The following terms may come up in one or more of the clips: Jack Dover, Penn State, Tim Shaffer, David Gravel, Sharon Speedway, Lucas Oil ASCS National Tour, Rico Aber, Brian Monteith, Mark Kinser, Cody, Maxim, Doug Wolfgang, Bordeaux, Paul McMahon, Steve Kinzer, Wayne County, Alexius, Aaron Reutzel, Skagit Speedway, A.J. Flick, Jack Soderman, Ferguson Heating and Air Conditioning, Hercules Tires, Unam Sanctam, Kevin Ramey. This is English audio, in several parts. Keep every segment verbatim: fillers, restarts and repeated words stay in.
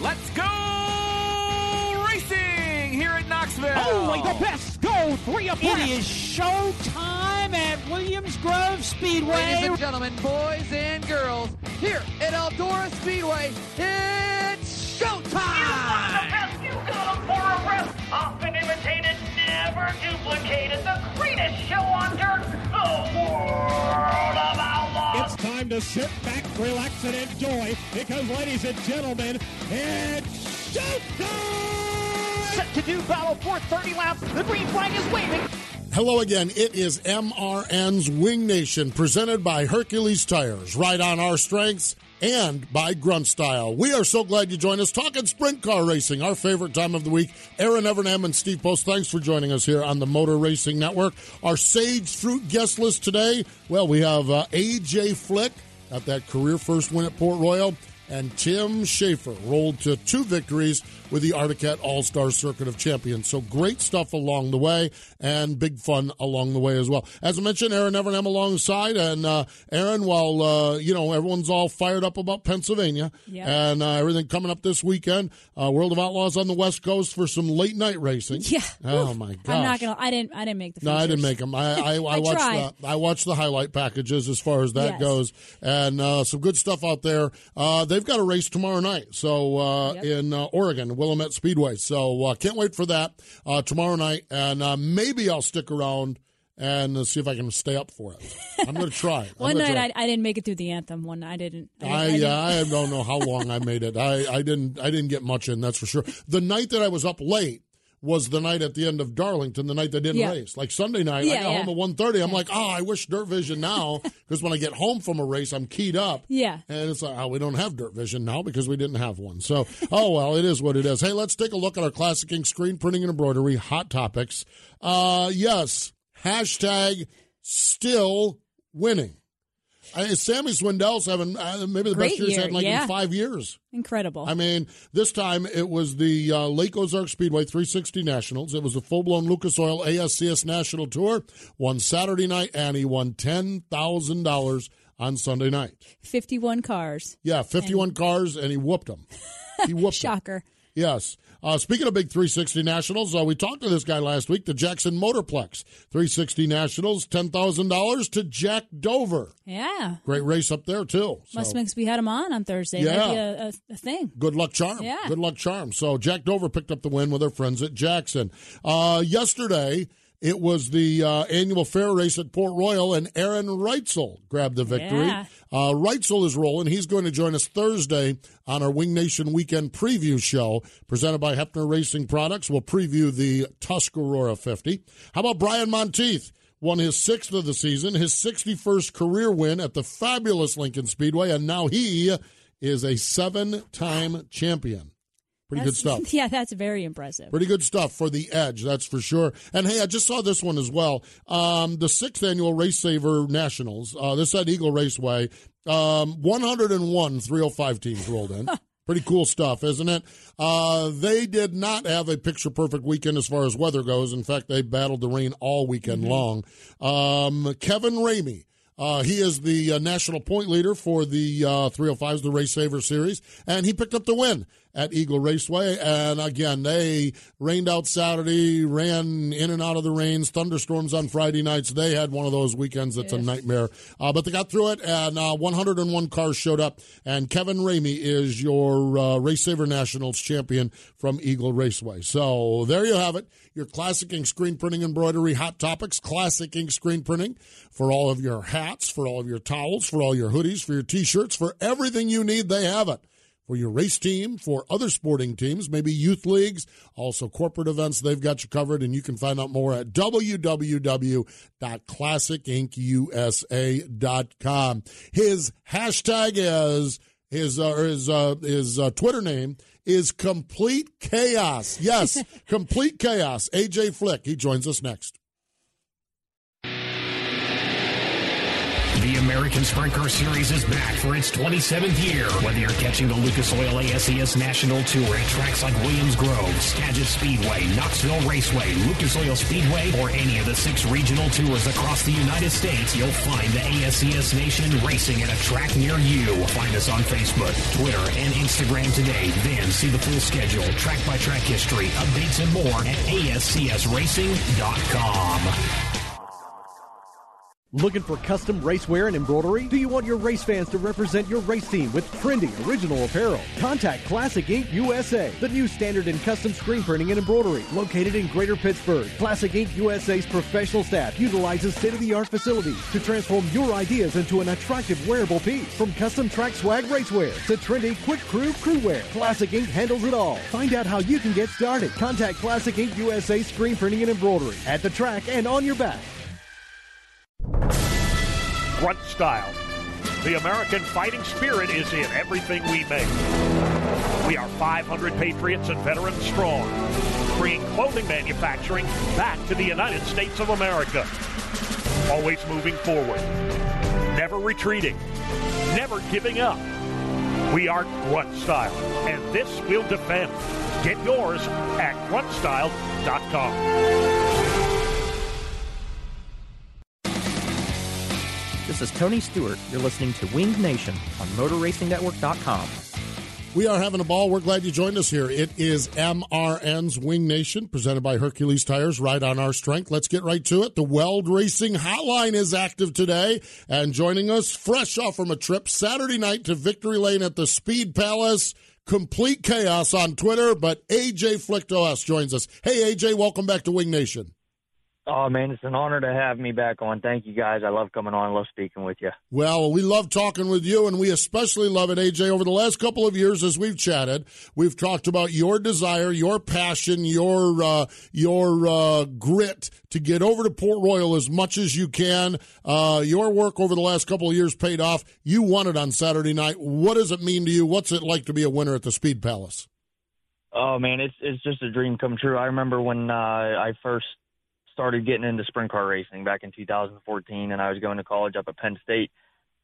Let's go racing here at Knoxville. Only the best go three abreast. It is showtime at Williams Grove Speedway. Ladies and gentlemen, boys and girls, here at Eldora Speedway, it's showtime. You want the best, you got them for a rest. Often imitated, never duplicated. The greatest show on dirt, the world of outlaws. It's time to sit back, relax, and enjoy, because, ladies and gentlemen, it's showtime! Set to do battle for thirty laps. The green flag is waving. Hello again. It is M R N's Wing Nation, presented by Hercules Tires. Right on our strengths and by Grunt Style. We are so glad you joined us talking sprint car racing, our favorite time of the week. Erin Evernham and Steve Post, thanks for joining us here on the Motor Racing Network. Our Sage Fruit guest list today, well, we have uh, A J. Flick, got that career first win at Port Royal, and Tim Shaffer rolled to two victories with the Articat All-Star Circuit of Champions. So great stuff along the way, and big fun along the way as well. As I mentioned, Erin Evernham alongside, and uh, Erin, while uh, you know everyone's all fired up about Pennsylvania yep. and uh, everything coming up this weekend, uh, World of Outlaws on the West Coast for some late night racing. Yeah. Oh Oof. my gosh. I'm not gonna. I didn't. I didn't make the. Features. No, I didn't make them. I, I, I, I watched. Tried. The, I watched the highlight packages as far as that yes. goes, and uh, some good stuff out there. Uh, they've got a race tomorrow night, so uh, yep. in uh, Oregon. Willamette Speedway. So uh, can't wait for that uh, tomorrow night. And uh, maybe I'll stick around and uh, see if I can stay up for it. I'm going to try. One night try. I, I didn't make it through the anthem. One night I didn't. I, I, I, didn't. I don't know how long I made it. I, I didn't I didn't get much in, that's for sure. The night that I was up late was the night at the end of Darlington, the night they didn't yeah. race. Like Sunday night, yeah, I got yeah. home at one thirty. I'm yeah. like, oh, I wish Dirt Vision now, because when I get home from a race, I'm keyed up. Yeah. And it's like, oh, we don't have Dirt Vision now because we didn't have one. So, oh, well, it is what it is. Hey, let's take a look at our Classic Ink screen printing and embroidery hot topics. Uh, yes, hashtag still winning. I, Sammy Swindell's having uh, maybe the Great best year he's had in like yeah. in five years. Incredible. I mean, this time it was the uh, Lake Ozark Speedway three sixty Nationals. It was the full-blown Lucas Oil A S C S National Tour. Won Saturday night, and he won ten thousand dollars on Sunday night. fifty-one cars. Yeah, fifty-one and... cars, and he whooped them. He whooped Shocker. Them. Yes. Uh, speaking of big three sixty Nationals, uh, we talked to this guy last week, the Jackson Motorplex. three sixty Nationals, ten thousand dollars to Jack Dover. Yeah. Great race up there, too. So. Must makes we had him on on Thursday. Yeah. A, a, a thing. Good luck charm. Yeah. Good luck charm. So Jack Dover picked up the win with her friends at Jackson. Uh, yesterday, it was the uh, annual fair race at Port Royal, and Aaron Reutzel grabbed the victory. Yeah. Uh, Reitzel is rolling. He's going to join us Thursday on our Wing Nation Weekend Preview Show, presented by Heppner Racing Products. We'll preview the Tuscarora fifty. How about Brian Monteith? Won his sixth of the season, his sixty-first career win at the fabulous Lincoln Speedway, and now he is a seven-time champion. Pretty that's, good stuff. Yeah, that's very impressive. Pretty good stuff for the Edge, that's for sure. And, hey, I just saw this one as well. Um, the sixth annual Race Saver Nationals, uh, this at Eagle Raceway, um, one hundred one three oh five teams rolled in. Pretty cool stuff, isn't it? Uh, they did not have a picture-perfect weekend as far as weather goes. In fact, they battled the rain all weekend mm-hmm. long. Um, Kevin Ramey. Uh, he is the uh, national point leader for the uh, three oh fives, the Race Saver Series, and he picked up the win at Eagle Raceway. And again, they rained out Saturday, ran in and out of the rains, thunderstorms on Friday nights. They had one of those weekends that's yeah. a nightmare. Uh, but they got through it, and uh, one hundred one cars showed up. And Kevin Ramey is your uh, Race Saver Nationals champion from Eagle Raceway. So there you have it, your Classic Ink screen printing embroidery hot topics, Classic Ink screen printing for all of your hats, for all of your towels, for all your hoodies, for your T-shirts, for everything you need, they have it. For your race team, for other sporting teams, maybe youth leagues, also corporate events, they've got you covered, and you can find out more at w w w dot classic ink u s a dot com. His hashtag is, his, uh, his, uh, his uh, Twitter name is Complete Chaos. Yes, Complete Chaos. A J. Flick, he joins us next. The American Sprint Car Series is back for its twenty-seventh year. Whether you're catching the Lucas Oil A S C S National Tour at tracks like Williams Grove, Skagit Speedway, Knoxville Raceway, Lucas Oil Speedway, or any of the six regional tours across the United States, you'll find the A S C S Nation racing at a track near you. Find us on Facebook, Twitter, and Instagram today. Then see the full schedule, track-by-track history, updates, and more at A S C S racing dot com. Looking for custom racewear and embroidery? Do you want your race fans to represent your race team with trendy, original apparel? Contact Classic Ink U S A, the new standard in custom screen printing and embroidery, located in Greater Pittsburgh. Classic Ink U S A's professional staff utilizes state-of-the-art facilities to transform your ideas into an attractive, wearable piece. From custom track swag racewear to trendy quick crew crewwear, Classic Ink handles it all. Find out how you can get started. Contact Classic Ink U S A Screen Printing and Embroidery at the track and on your back. Grunt Style. The American fighting spirit is in everything we make. We are five hundred patriots and veterans strong, bringing clothing manufacturing back to the United States of America. Always moving forward, never retreating, never giving up. We are Grunt Style, and this we'll defend. Get yours at grunt style dot com. This is Tony Stewart. You're listening to Winged Nation on motor racing network dot com. We are having a ball. We're glad you joined us here. It is M R N's Wing Nation, presented by Hercules Tires, right on our strength. Let's get right to it. The Weld Racing Hotline is active today, and joining us fresh off from a trip Saturday night to Victory Lane at the Speed Palace, Complete Chaos on Twitter, but A J. Flick to us joins us. Hey, A J, welcome back to Wing Nation. Oh, man, it's an honor to have me back on. Thank you, guys. I love coming on. I love speaking with you. Well, we love talking with you, and we especially love it, A J. Over the last couple of years as we've chatted, we've talked about your desire, your passion, your uh, your uh, grit to get over to Port Royal as much as you can. Uh, your work over the last couple of years paid off. You won it on Saturday night. What does it mean to you? What's it like to be a winner at the Speed Palace? Oh, man, it's, it's just a dream come true. I remember when uh, I first started getting into sprint car racing back in two thousand fourteen, and I was going to college up at Penn State.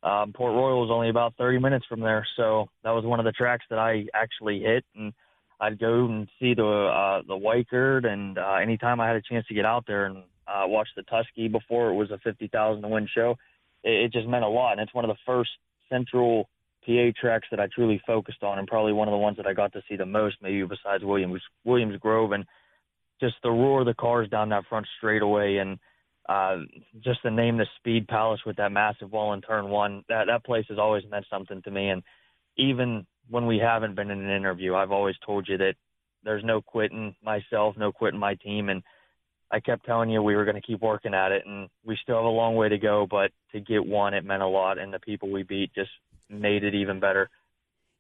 Um, Port Royal was only about thirty minutes from there, so that was one of the tracks that I actually hit, and I'd go and see the uh, the Weikert, and uh, anytime I had a chance to get out there and uh, watch the Tusky before it was a fifty thousand to win show, it, it just meant a lot, and it's one of the first central P A tracks that I truly focused on, and probably one of the ones that I got to see the most, maybe besides Williams, Williams Grove, and just the roar of the cars down that front straightaway, and uh, just the name, the Speed Palace with that massive wall in turn one, that, that place has always meant something to me. And even when we haven't been in an interview, I've always told you that there's no quitting myself, no quitting my team. And I kept telling you we were going to keep working at it, and we still have a long way to go, but to get one, it meant a lot. And the people we beat just made it even better.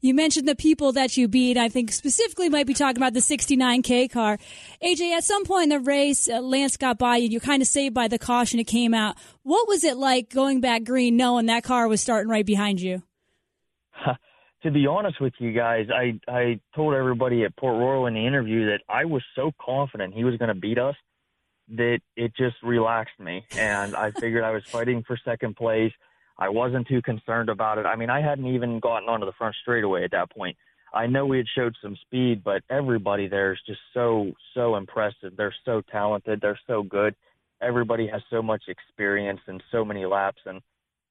You mentioned the people that you beat. I think specifically might be talking about the sixty-nine K car. A J, at some point in the race, uh, Lance got by you. You're kind of saved by the caution it came out. What was it like going back green knowing that car was starting right behind you? To be honest with you guys, I, I told everybody at Port Royal in the interview that I was so confident he was going to beat us that it just relaxed me. And I figured I was fighting for second place. I wasn't too concerned about it. I mean, I hadn't even gotten onto the front straightaway at that point. I know we had showed some speed, but everybody there is just so, so impressive. They're so talented. They're so good. Everybody has so much experience and so many laps. And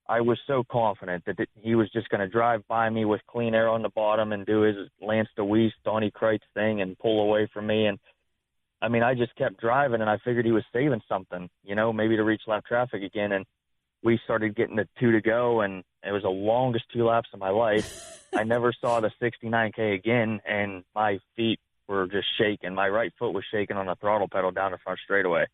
I was so confident that he was just going to drive by me with clean air on the bottom and do his Lance DeWeese, Donnie Kreitz thing and pull away from me. And, I mean, I just kept driving, and I figured he was saving something, you know, maybe to reach left traffic again. And we started getting the two to go, and it was the longest two laps of my life. I never saw the sixty-nine K again, and my feet were just shaking. My right foot was shaking on the throttle pedal down the front straightaway.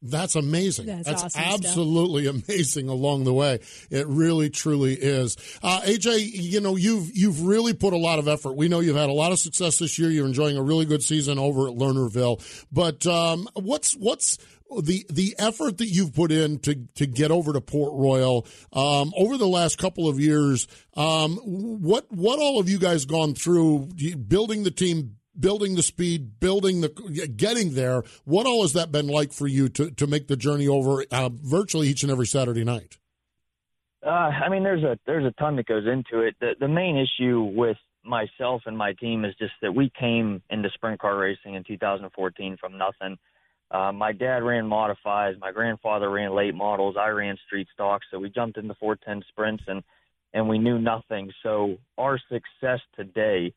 That's amazing. That's, That's awesome absolutely stuff. Amazing along the way. It really, truly is. Uh, A J, you know, you've you've really put a lot of effort. We know you've had a lot of success this year. You're enjoying a really good season over at Lernerville. But um, what's what's the the effort that you've put in to, to get over to Port Royal um, over the last couple of years? Um, what what all have you guys gone through building the team? Building the speed, building the getting there. What all has that been like for you to, to make the journey over uh, virtually each and every Saturday night? Uh, I mean, there's a there's a ton that goes into it. The, the main issue with myself and my team is just that we came into sprint car racing in two thousand fourteen from nothing. Uh, my dad ran modifies, my grandfather ran late models, I ran street stocks, so we jumped into four ten sprints and and we knew nothing. So our success today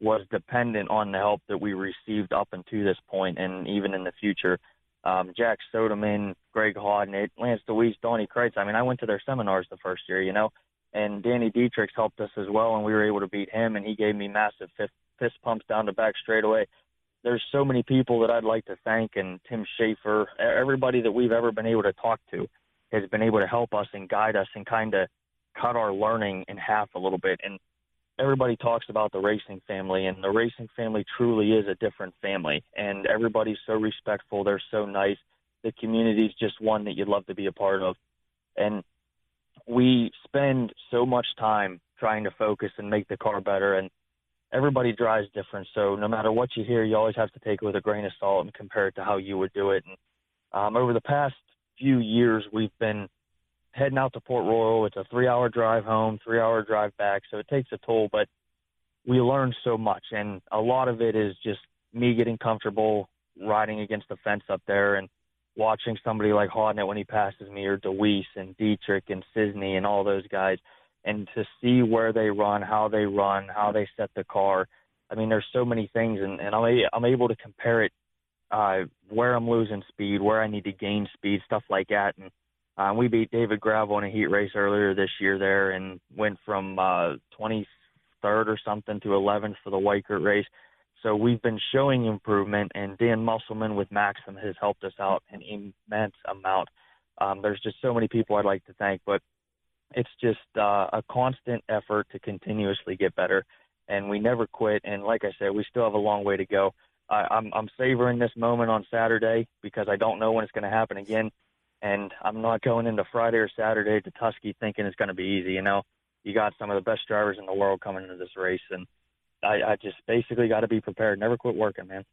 was dependent on the help that we received up until this point and even in the future. Um, Jack Soderman, Greg Hodnett, Lance DeWeese, Donnie Kreitz. I mean, I went to their seminars the first year, you know, and Danny Dietrichs helped us as well, and we were able to beat him, and he gave me massive fist, fist pumps down the back straightaway. There's so many people that I'd like to thank, and Tim Shaffer, everybody that we've ever been able to talk to has been able to help us and guide us and kind of cut our learning in half a little bit. And everybody talks about the racing family, and the racing family truly is a different family. And everybody's so respectful. They're so nice. The community's just one that you'd love to be a part of. And we spend so much time trying to focus and make the car better. And everybody drives different. So no matter what you hear, you always have to take it with a grain of salt and compare it to how you would do it. And um, over the past few years, we've been heading out to Port Royal. It's a three-hour drive home, three-hour drive back, so it takes a toll, but we learn so much, and a lot of it is just me getting comfortable riding against the fence up there and watching somebody like Hodnett when he passes me, or DeWeese and Dietrich and Sisney and all those guys, and to see where they run, how they run, how they set the car. I mean, there's so many things, and, and I'm, I'm able to compare it, uh, where I'm losing speed, where I need to gain speed, stuff like that. And Um, we beat David Gravel in a heat race earlier this year there and went from uh, twenty-third or something to eleventh for the Weikert race. So we've been showing improvement, and Dan Musselman with Maxim has helped us out an immense amount. Um, there's just so many people I'd like to thank, but it's just uh, a constant effort to continuously get better, and we never quit. And like I said, we still have a long way to go. I, I'm, I'm savoring this moment on Saturday because I don't know when it's going to happen again. And I'm not going into Friday or Saturday to Tuskegee thinking it's going to be easy. You know, you got some of the best drivers in the world coming into this race. And I, I just basically got to be prepared. Never quit working, man.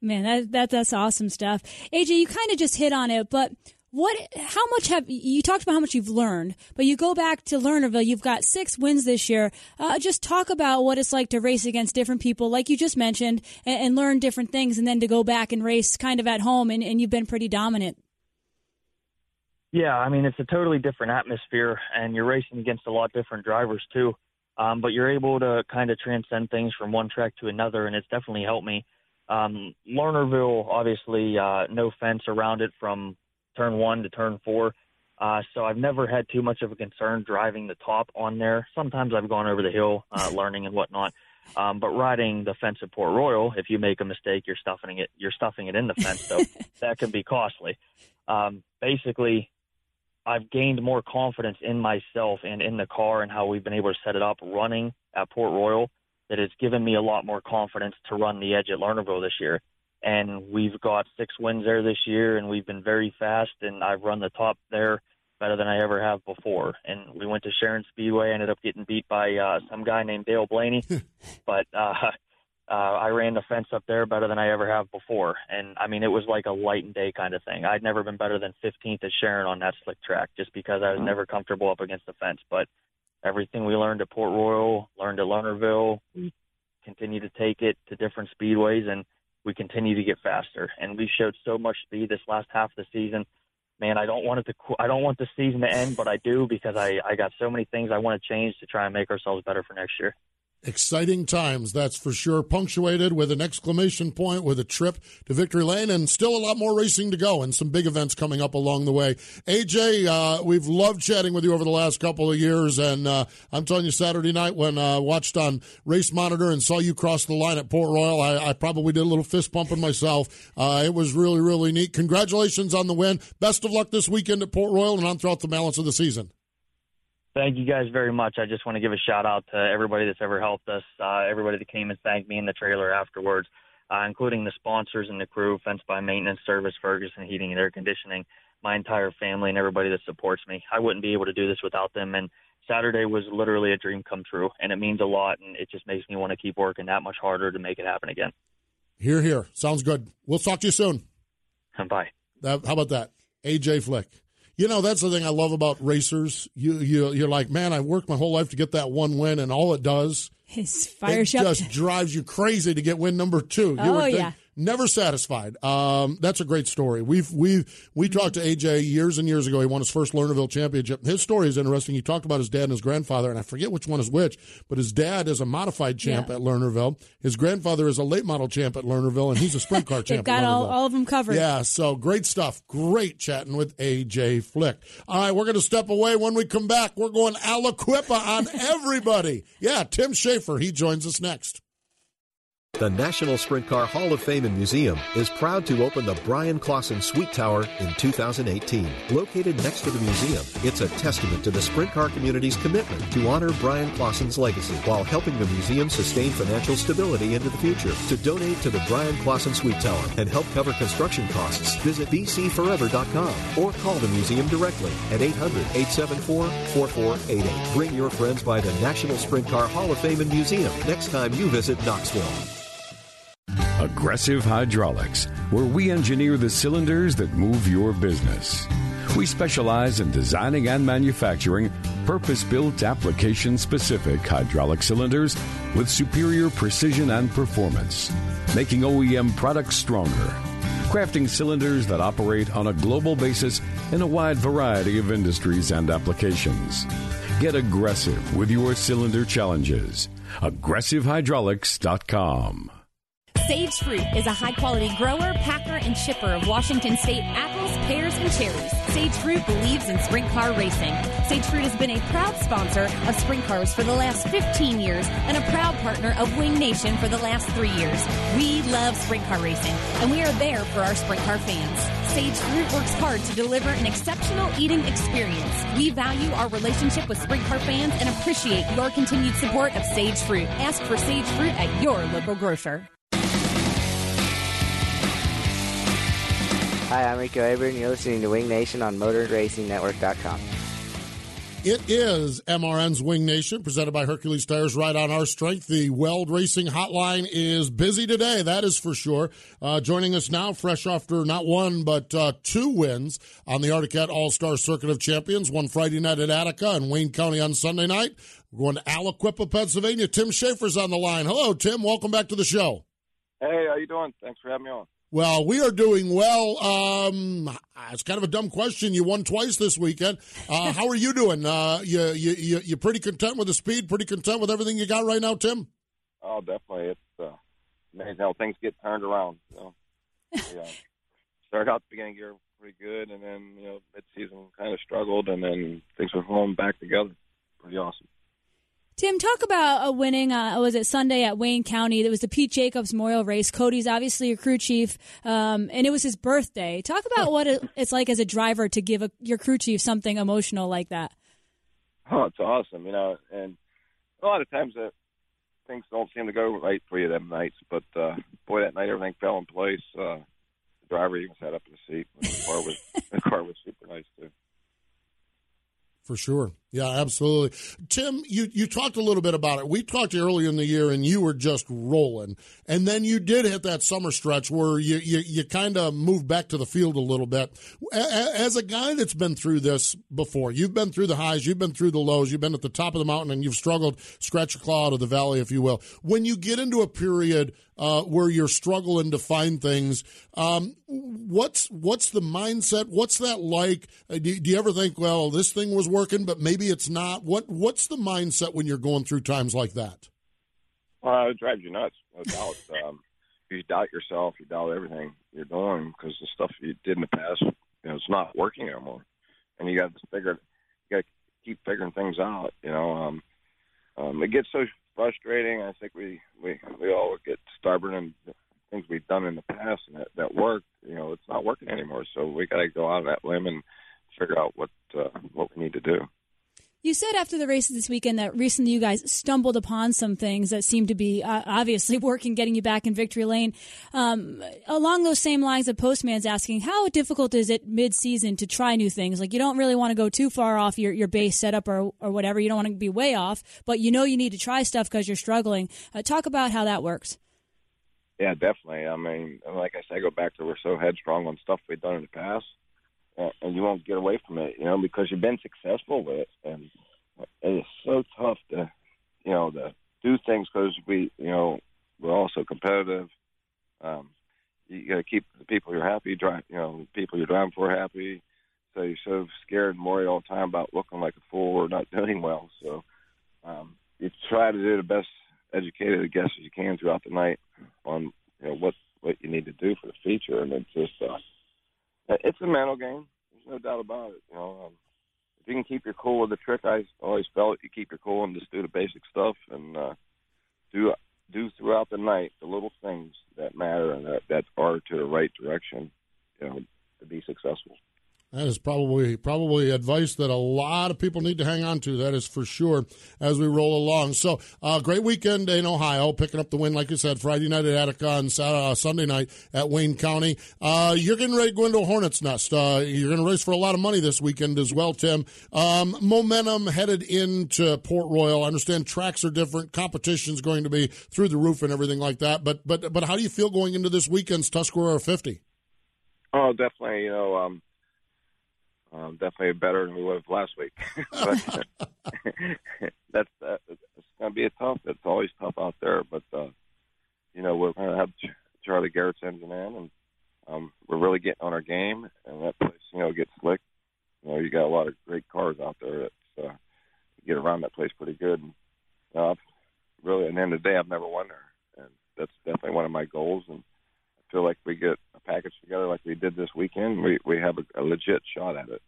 Man, that, that that's awesome stuff. A J, you kind of just hit on it, but what, how much have you talked about how much you've learned, but you go back to Lernerville, you've got six wins this year. Uh, just talk about what it's like to race against different people, like you just mentioned, and, and learn different things, and then to go back and race kind of at home, and, and you've been pretty dominant. Yeah, I mean, it's a totally different atmosphere, and you're racing against a lot of different drivers too. Um, but you're able to kind of transcend things from one track to another, and it's definitely helped me. Um, Lernerville, obviously, uh, no fence around it from turn one to turn four. Uh, so I've never had too much of a concern driving the top on there. Sometimes I've gone over the hill, uh, learning and whatnot. Um, but riding the fence at Port Royal, if you make a mistake, you're stuffing it, you're stuffing it in the fence. So that can be costly. Um, basically, I've gained more confidence in myself and in the car and how we've been able to set it up running at Port Royal that it's given me a lot more confidence to run the edge at Lernerville this year. And we've got six wins there this year, and we've been very fast, and I've run the top there better than I ever have before. And we went to Sharon Speedway, ended up getting beat by uh, some guy named Dale Blaney, but uh, uh, I ran the fence up there better than I ever have before. And, I mean, it was like a light and day kind of thing. I'd never been better than fifteenth at Sharon on that slick track just because I was never comfortable up against the fence. But everything we learned at Port Royal, learned at Lernerville, we continue to take it to different speedways, and we continue to get faster. And we showed so much speed this last half of the season. man, I don't want it to, I don't want the season to end, but I do, because I, I got so many things I want to change to try and make ourselves better for next year. Exciting times, that's for sure, punctuated with an exclamation point with a trip to Victory Lane, and still a lot more racing to go and some big events coming up along the way. A J, uh, we've loved chatting with you over the last couple of years, and uh, I'm telling you, Saturday night when I uh, watched on Race Monitor and saw you cross the line at Port Royal, I, I probably did a little fist pumping myself. Uh, it was really, really neat. Congratulations on the win. Best of luck this weekend at Port Royal and on throughout the balance of the season. Thank you guys very much. I just want to give a shout-out to everybody that's ever helped us, uh, everybody that came and thanked me in the trailer afterwards, uh, including the sponsors and the crew, Fence by Maintenance Service, Ferguson Heating and Air Conditioning, my entire family, and everybody that supports me. I wouldn't be able to do this without them, and Saturday was literally a dream come true, and it means a lot, and it just makes me want to keep working that much harder to make it happen again. Hear, hear. Sounds good. We'll talk to you soon. Bye. That, how about that? A J Flick. You know, that's the thing I love about racers. You, you, you're like, man, I worked my whole life to get that one win, and all it does is fire it shot. Just drives you crazy to get win number two. Oh, you would think, yeah. Never satisfied. Um, that's a great story. We've, we've, we talked to A J years and years ago. He won his first Lernerville championship. His story is interesting. He talked about his dad and his grandfather, and I forget which one is which, but his dad is a modified champ yeah. at Lernerville. His grandfather is a late model champ at Lernerville, and he's a sprint car champ at Lernerville. They've got all, all of them covered. Yeah, so great stuff. Great chatting with A J Flick. All right, we're going to step away. When we come back, we're going Aliquippa on everybody. Yeah, Tim Shaffer, he joins us next. The National Sprint Car Hall of Fame and Museum is proud to open the Brian Clausen Sweet Tower in two thousand eighteen. Located next to the museum, it's a testament to the sprint car community's commitment to honor Brian Clausen's legacy while helping the museum sustain financial stability into the future. To donate to the Brian Clausen Sweet Tower and help cover construction costs, visit b c forever dot com or call the museum directly at eight hundred, eight seven four, four four eight eight. Bring your friends by the National Sprint Car Hall of Fame and Museum next time you visit Knoxville. Aggressive Hydraulics, where we engineer the cylinders that move your business. We specialize in designing and manufacturing purpose-built, application-specific hydraulic cylinders with superior precision and performance, making O E M products stronger, crafting cylinders that operate on a global basis in a wide variety of industries and applications. Get aggressive with your cylinder challenges. aggressive hydraulics dot com. Sage Fruit is a high-quality grower, packer, and shipper of Washington State apples, pears, and cherries. Sage Fruit believes in sprint car racing. Sage Fruit has been a proud sponsor of sprint cars for the last fifteen years and a proud partner of Wing Nation for the last three years. We love sprint car racing, and we are there for our sprint car fans. Sage Fruit works hard to deliver an exceptional eating experience. We value our relationship with sprint car fans and appreciate your continued support of Sage Fruit. Ask for Sage Fruit at your local grocer. Hi, I'm Rico Aber, and you're listening to Wing Nation on motor racing network dot com. It is M R N's Wing Nation, presented by Hercules Tires, right on our strength. The Weld Racing hotline is busy today, that is for sure. Uh, joining us now, fresh after not one, but uh, two wins on the Articat All-Star Circuit of Champions, one Friday night at Attica and Wayne County on Sunday night. We're going to Aliquippa, Pennsylvania. Tim Shaffer's on the line. Hello, Tim. Welcome back to the show. Hey, how you doing? Thanks for having me on. Well, we are doing well. Um, it's kind of a dumb question. You won twice this weekend. Uh, how are you doing? Uh, you you you you're pretty content with the speed? Pretty content with everything you got right now, Tim? Oh, definitely. It's uh, amazing how things get turned around. You know? Yeah. Started out the beginning of the year pretty good, and then you know mid-season kind of struggled, and then things were falling back together. Pretty awesome. Tim, talk about a winning, uh, was it Sunday at Wayne County? It was the Pete Jacobs Memorial Race. Cody's obviously your crew chief, um, and it was his birthday. Talk about what it's like as a driver to give a, your crew chief something emotional like that. Oh, it's awesome, you know, and a lot of times uh, things don't seem to go right for you them nights, but, uh, boy, that night everything fell in place. Uh, the driver even sat up in the seat. The car was, the car was super nice, too. For sure. Yeah, absolutely. Tim, you, you talked a little bit about it. We talked earlier in the year, and you were just rolling. And then you did hit that summer stretch where you, you, you kind of moved back to the field a little bit. As a guy that's been through this before, you've been through the highs, you've been through the lows, you've been at the top of the mountain, and you've struggled, scratch your claw out of the valley, if you will. When you get into a period uh, where you're struggling to find things, um, what's what's the mindset? What's that like? Do, do you ever think, well, this thing was working, but maybe Maybe it's not. What What's the mindset when you're going through times like that? Uh, it drives you nuts, no doubt. Um, you doubt yourself. You doubt everything you're doing because the stuff you did in the past, you know, it's not working anymore. And you got to figure, you got to keep figuring things out. You know, um, um, it gets so frustrating. I think we, we, we all get stubborn and things we've done in the past and that, that worked. You know, it's not working anymore. So we got to go out on that limb and figure out what uh, what we need to do. You said after the races this weekend that recently you guys stumbled upon some things that seemed to be uh, obviously working, getting you back in victory lane. Um, along those same lines that Postman's asking, how difficult is it mid-season to try new things? Like, you don't really want to go too far off your, your base setup or, or whatever. You don't want to be way off, but you know you need to try stuff because you're struggling. Uh, talk about how that works. Yeah, definitely. I mean, like I said, I go back to we're so headstrong on stuff we've done in the past. And you won't get away from it, you know, because you've been successful with it. And it is so tough to, you know, to do things because we, you know, we're all so competitive. Um, you got to keep the people you're happy, drive, you know, the people you're driving for happy. So you're so scared and worried all the time about looking like a fool or not doing well. So um, you try to do the best educated guess as you can throughout the night on, you know, what what you need to do for the future, and it's just. Uh, It's a mental game. There's no doubt about it. You know, um, if you can keep your cool with the trick, I always felt you keep your cool and just do the basic stuff and uh, do do throughout the night the little things that matter and that, that are to the right direction, you know, to be successful. That is probably probably advice that a lot of people need to hang on to. That is for sure as we roll along. So, uh, great weekend in Ohio, picking up the win, like you said, Friday night at Attica and Saturday, uh, Sunday night at Wayne County. Uh, you're getting ready to go into a hornet's nest. Uh, you're going to race for a lot of money this weekend as well, Tim. Um, momentum headed into Port Royal. I understand tracks are different, competition's going to be through the roof and everything like that. But but but how do you feel going into this weekend's Tuscarora fifty? Oh, definitely. You know. Um... Um, definitely better than we was last week. but, that's uh, it's going to be a tough. It's always tough out there, but uh, you know we're going to have Charlie Garrett's engine in, and um, we're really getting on our game. And that place, you know, gets slick. You know, you got a lot of great cars out there that uh, get around that place pretty good. And uh, really, at the end of the day, I've never won there, and that's definitely one of my goals. And I feel like we get a package together like we did this weekend, we, we have a, a legit shot at it.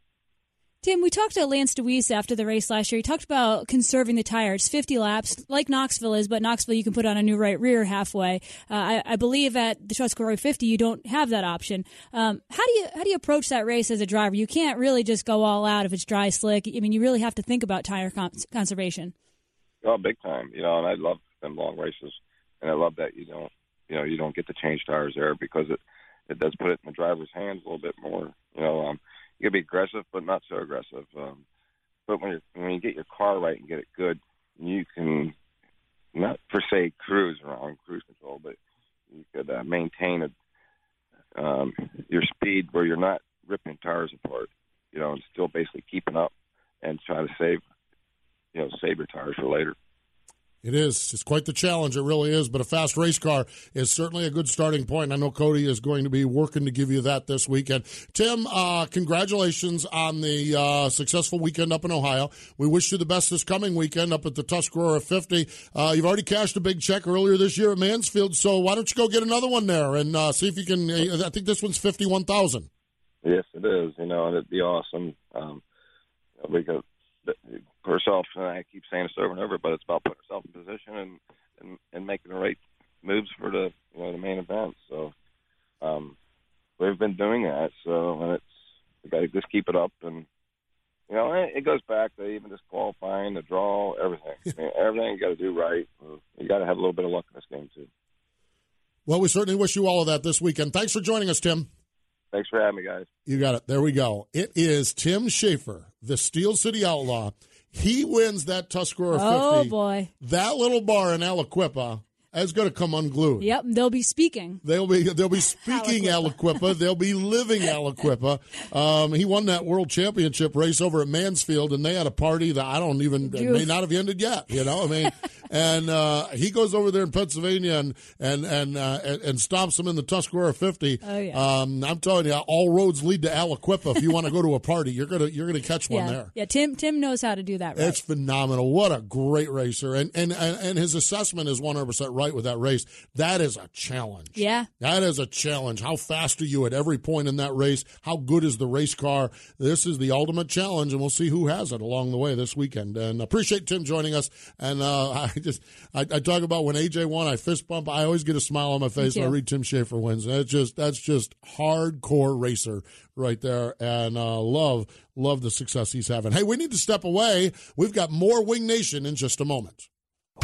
Tim, we talked to Lance DeWeese after the race last year. He talked about conserving the tires, fifty laps, like Knoxville is, but Knoxville you can put on a new right rear halfway. Uh, I, I believe at the Tuscarora fifty you don't have that option. Um, how do you how do you approach that race as a driver? You can't really just go all out if it's dry slick. I mean, you really have to think about tire cons- conservation. Oh, big time. You know, and I love them long races, and I love that you don't you know you don't get to change tires there because it. It does put it in the driver's hands a little bit more. You know, um, you can be aggressive, but not so aggressive. Um, but when, you're, when you get your car right and get it good, you can not, per se, cruise around, cruise control, but you could uh, maintain a, um, your speed where you're not ripping tires apart, you know, and still basically keeping up and try to save, you know, save your tires for later. It is. It's quite the challenge. It really is. But a fast race car is certainly a good starting point. I know Cody is going to be working to give you that this weekend. Tim, uh, congratulations on the uh, successful weekend up in Ohio. We wish you the best this coming weekend up at the Tuscarora fifty. Uh, you've already cashed a big check earlier this year at Mansfield, so why don't you go get another one there and uh, see if you can uh, – I think this one's fifty-one thousand dollars. Yes, it is. You know, and it'd be awesome. Um, we go. Put herself, and I keep saying this over and over, but it's about putting herself in position and, and, and making the right moves for the you know the main event. So um, we've been doing that. So and it's we got to just keep it up, and you know it, it goes back to even just qualifying, the draw, everything. I mean, everything you got to do right. You got to have a little bit of luck in this game too. Well, we certainly wish you all of that this weekend. Thanks for joining us, Tim. Thanks for having me, guys. You got it. There we go. It is Tim Shaffer, the Steel City Outlaw. He wins that Tuscarora oh, fifty. Oh, boy. That little bar in Aliquippa is going to come unglued. Yep, they'll be speaking. They'll be they'll be speaking Aliquippa. Aliquippa. They'll be living Aliquippa. Um, he won that world championship race over at Mansfield, and they had a party that I don't even – may not have ended yet, you know? I mean, and uh, he goes over there in Pennsylvania and and and, uh, and, and stops them in the Tuscarora fifty. Oh, yeah. Um, I'm telling you, all roads lead to Aliquippa. If you want to go to a party, you're going to you're gonna catch one yeah. there. Yeah, Tim Tim knows how to do that race. It's phenomenal. What a great racer. And, and, and, and his assessment is one hundred percent right. With that race, that is a challenge. Yeah, that is a challenge. How fast are you at every point in that race? How good is the race car? This is the ultimate challenge, and we'll see who has it along the way this weekend. And appreciate Tim joining us. And uh, I just I, I talk about when A J won, I fist bump. I always get a smile on my face when I read Tim Shaffer wins. That's just that's just hardcore racer right there. And uh, love love the success he's having. Hey, we need to step away. We've got more Wing Nation in just a moment.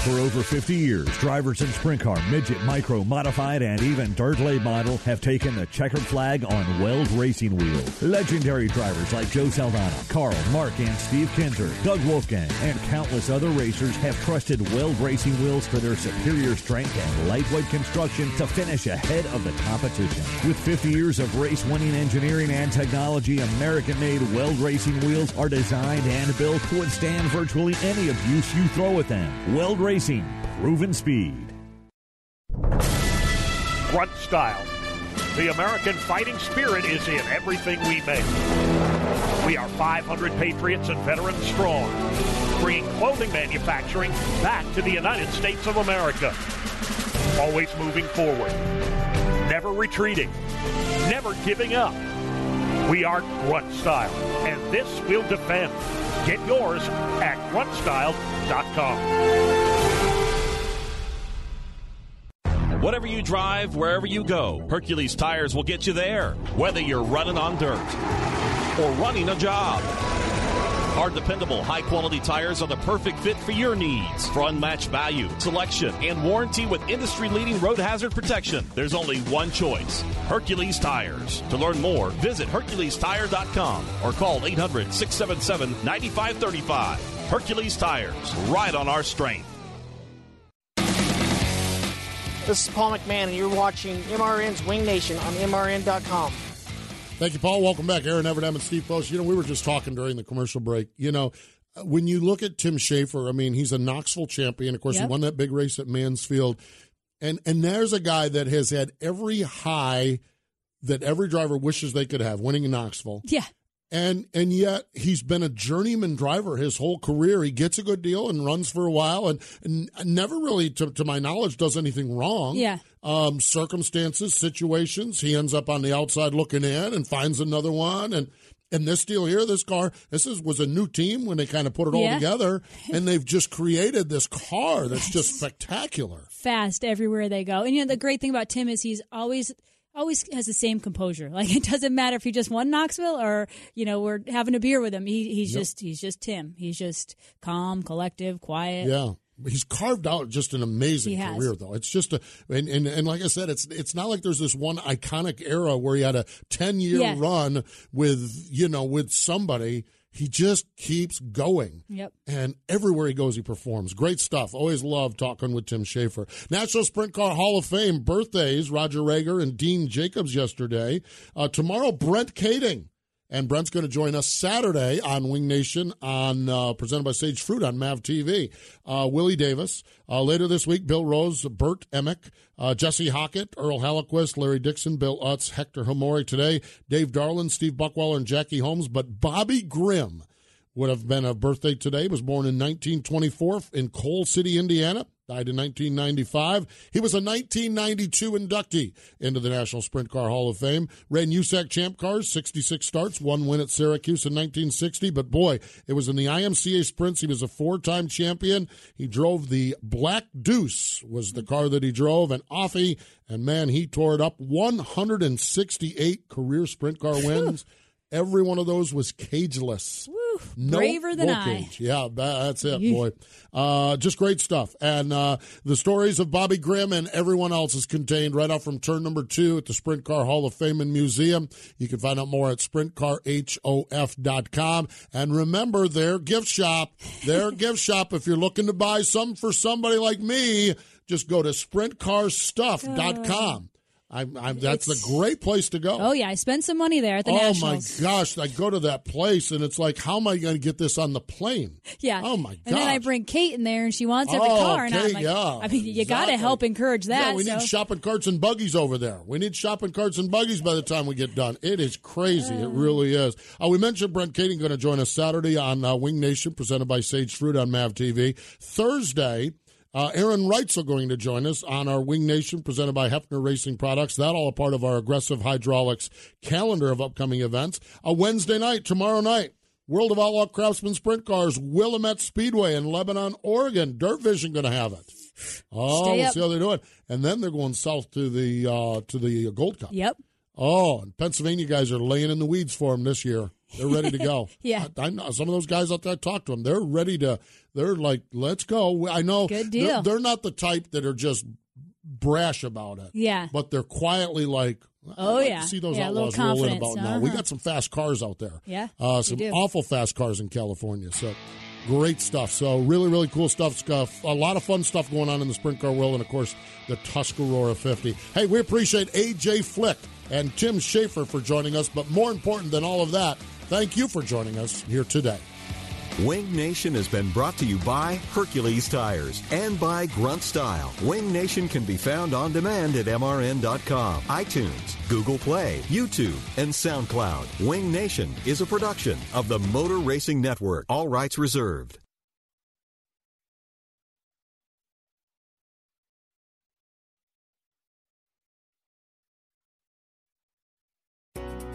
For over fifty years, drivers in sprint car, midget, micro, modified, and even dirt late model have taken the checkered flag on Weld Racing wheels. Legendary drivers like Joe Saldana, Carl, Mark, and Steve Kinzer, Doug Wolfgang, and countless other racers have trusted Weld Racing wheels for their superior strength and lightweight construction to finish ahead of the competition. With fifty years of race-winning engineering and technology, American-made Weld Racing wheels are designed and built to withstand virtually any abuse you throw at them. Weld Racing, proven speed. Grunt Style. The American fighting spirit is in everything we make. We are five hundred patriots and veterans strong, bringing clothing manufacturing back to the United States of America. Always moving forward, never retreating, never giving up. We are Grunt Style, and this we'll defend. Get yours at grunt style dot com. Whatever you drive, wherever you go, Hercules Tires will get you there. Whether you're running on dirt or running a job, our dependable, high-quality tires are the perfect fit for your needs. For unmatched value, selection, and warranty with industry-leading road hazard protection, there's only one choice, Hercules Tires. To learn more, visit hercules tire dot com or call eight hundred, six seven seven, nine five three five. Hercules Tires, right on our strength. This is Paul McMahon, and you're watching M R N's Wing Nation on M R N dot com. Thank you, Paul. Welcome back. Erin Evernham and Steve Post. You know, we were just talking during the commercial break. You know, when you look at Tim Shaffer, I mean, he's a Knoxville champion. Of course, yep. He won that big race at Mansfield. And and there's a guy that has had every high that every driver wishes they could have, winning in Knoxville. Yeah. And and yet he's been a journeyman driver his whole career. He gets a good deal and runs for a while and, and never really, to, to my knowledge, does anything wrong. Yeah. Um, circumstances, situations, he ends up on the outside looking in and finds another one. And, and this deal here, this car, this is was a new team when they kind of put it yeah. all together. And they've just created this car that's just spectacular. Fast everywhere they go. And, you know, the great thing about Tim is he's always – always has the same composure. Like, it doesn't matter if he just won Knoxville or, you know, we're having a beer with him. He, he's yep. just he's just Tim. He's just calm, collective, quiet. Yeah. He's carved out just an amazing career, though. It's just a and, and and like I said, it's it's not like there's this one iconic era where he had a ten-year yeah. run with, you know, with somebody. He just keeps going. Yep. And everywhere he goes, he performs. Great stuff. Always love talking with Tim Shaffer. National Sprint Car Hall of Fame birthdays, Roger Rager and Dean Jacobs yesterday. Uh, tomorrow, Brent Kading. And Brent's going to join us Saturday on Wing Nation, on uh, presented by Sage Fruit on M A V T V. Uh, Willie Davis. Uh, later this week, Bill Rose, Bert Emick, uh, Jesse Hockett, Earl Hallequist, Larry Dixon, Bill Utz, Hector Hamori today, Dave Darlin, Steve Buckweiler, and Jackie Holmes. But Bobby Grimm would have been a birthday today. He was born in nineteen twenty-four in Coal City, Indiana. Died in nineteen ninety-five. He was a nineteen ninety-two inductee into the National Sprint Car Hall of Fame. Ran U S A C Champ Cars, sixty-six starts, one win at Syracuse in nineteen sixty. But, boy, it was in the I M C A Sprints. He was a four-time champion. He drove the Black Deuce was the car that he drove, and off he, and, man, he tore it up. one hundred sixty-eight career sprint car wins. Every one of those was cageless. Woo. Whew, no, braver than no I. Yeah, that's it, boy. Uh, just great stuff. And uh, the stories of Bobby Grimm and everyone else is contained right off from turn number two at the Sprint Car Hall of Fame and Museum. You can find out more at sprint car h o f dot com. And remember their gift shop, their gift shop, if you're looking to buy something for somebody like me, just go to sprint car stuff dot com. I'm, I'm, that's it's, a great place to go. Oh, yeah. I spent some money there at the oh Nationals. Oh, my gosh. I go to that place, and it's like, how am I going to get this on the plane? Yeah. Oh, my gosh. And then I bring Kate in there, and she wants every oh, car. And okay, I'm like, yeah, I mean, you exactly. got to help encourage that. Yeah, we so. need shopping carts and buggies over there. We need shopping carts and buggies by the time we get done. It is crazy. Uh, it really is. Uh, we mentioned Brent Kading going to join us Saturday on uh, Wing Nation, presented by Sage Fruit on M A V T V. Thursday. Uh, Aaron Reutzel going to join us on our Wing Nation presented by Hefner Racing Products. That all a part of our Aggressive Hydraulics calendar of upcoming events. A Wednesday night, tomorrow night, World of Outlaw Craftsman Sprint Cars, Willamette Speedway in Lebanon, Oregon. Dirt Vision going to have it. Oh, Stay we'll up. see how they're doing. And then they're going south to the uh, to the Gold Cup. Yep. Oh, and Pennsylvania guys are laying in the weeds for them this year. They're ready to go. yeah. I, I know some of those guys out there, I talked to them. They're ready to, they're like, let's go. I know Good deal. They're, they're not the type that are just brash about it. Yeah. But they're quietly like, oh, like yeah. see those yeah, outlaws rolling about uh-huh. now. We got some fast cars out there. Yeah. Uh, some awful fast cars in California. So great stuff. So really, really cool stuff. A lot of fun stuff going on in the sprint car world. And, of course, the Tuscarora fifty. Hey, we appreciate A J. Flick and Tim Shaffer for joining us. But more important than all of that, thank you for joining us here today. Wing Nation has been brought to you by Hercules Tires and by Grunt Style. Wing Nation can be found on demand at M R N dot com, iTunes, Google Play, YouTube, and SoundCloud. Wing Nation is a production of the Motor Racing Network. All rights reserved.